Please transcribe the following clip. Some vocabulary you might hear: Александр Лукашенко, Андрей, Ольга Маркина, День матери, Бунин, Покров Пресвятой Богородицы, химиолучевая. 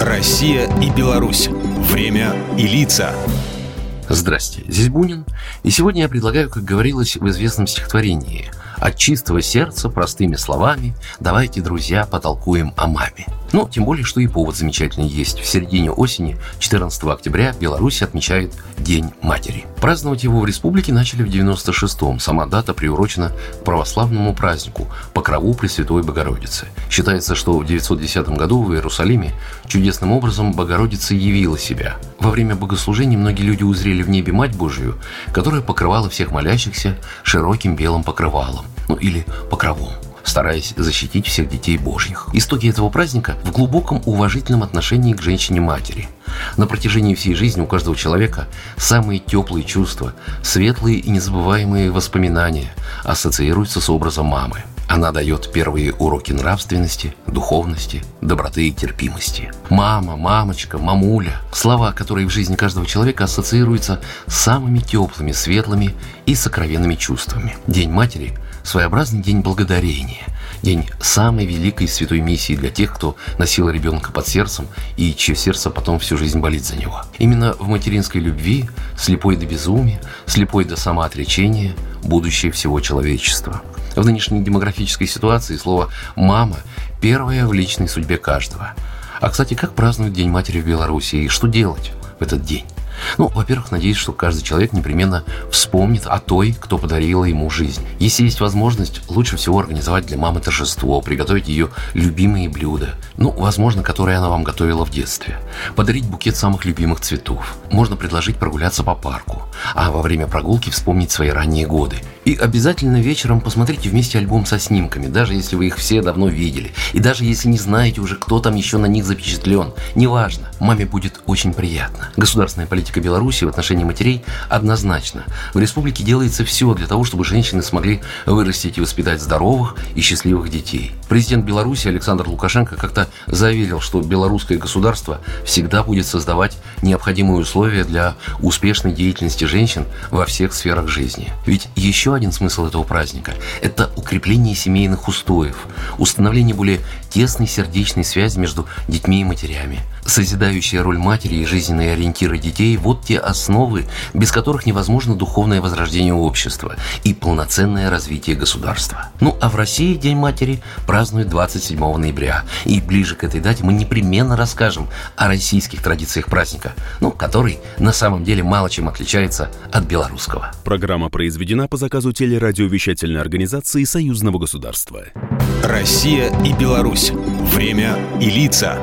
Россия и Беларусь. Время и лица. Здрасте, здесь Бунин. И сегодня я предлагаю, как говорилось в известном стихотворении, от чистого сердца, простыми словами, давайте, друзья, потолкуем о маме. Ну, тем более, что и повод замечательный есть. В середине осени, 14 октября, Беларусь отмечает День матери. Праздновать его в республике начали в 96-м. Сама дата приурочена к православному празднику Покрову Пресвятой Богородицы. Считается, что в 910 году в Иерусалиме чудесным образом Богородица явила себя. Во время богослужения многие люди узрели в небе Мать Божию, которая покрывала всех молящихся широким белым покрывалом, или покровом, стараясь защитить всех детей Божьих. Истоки этого праздника в глубоком уважительном отношении к женщине-матери. На протяжении всей жизни у каждого человека самые теплые чувства, светлые и незабываемые воспоминания ассоциируются с образом мамы. Она дает первые уроки нравственности, духовности, доброты и терпимости. Мама, мамочка, мамуля – слова, которые в жизни каждого человека ассоциируются с самыми теплыми, светлыми и сокровенными чувствами. День матери – своеобразный день благодарения, день самой великой святой миссии для тех, кто носил ребенка под сердцем и чье сердце потом всю жизнь болит за него. Именно в материнской любви, слепой до безумия, слепой до самоотречения, будущее всего человечества. В нынешней демографической ситуации слово «мама» первое в личной судьбе каждого. А, кстати, как празднуют День матери в Беларуси и что делать в этот день? Во-первых, надеюсь, что каждый человек непременно вспомнит о той, кто подарила ему жизнь. Если есть возможность, лучше всего организовать для мамы торжество, приготовить ее любимые блюда, возможно, которые она вам готовила в детстве, подарить букет самых любимых цветов. Можно предложить прогуляться по парку, а во время прогулки вспомнить свои ранние годы. И обязательно вечером посмотрите вместе альбом со снимками, даже если вы их все давно видели, и даже если не знаете уже, кто там еще на них запечатлен. Неважно, маме будет очень приятно. Государственная политика Беларуси в отношении матерей однозначна. В республике делается все для того, чтобы женщины смогли вырастить и воспитать здоровых и счастливых детей. Президент Беларуси Александр Лукашенко как-то заверил, что белорусское государство всегда будет создавать необходимые условия для успешной деятельности женщин во всех сферах жизни. Ведь еще один смысл этого праздника – это укрепление семейных устоев, установление более тесной сердечной связи между детьми и матерями. Созидающая роль матери и жизненные ориентиры детей – вот те основы, без которых невозможно духовное возрождение общества и полноценное развитие государства. В России День матери празднуют 27 ноября. И ближе к этой дате мы непременно расскажем о российских традициях праздника, который на самом деле мало чем отличается от белорусского. Программа произведена по заказу телерадиовещательной организации Союзного государства. Россия и Беларусь. Время и лица.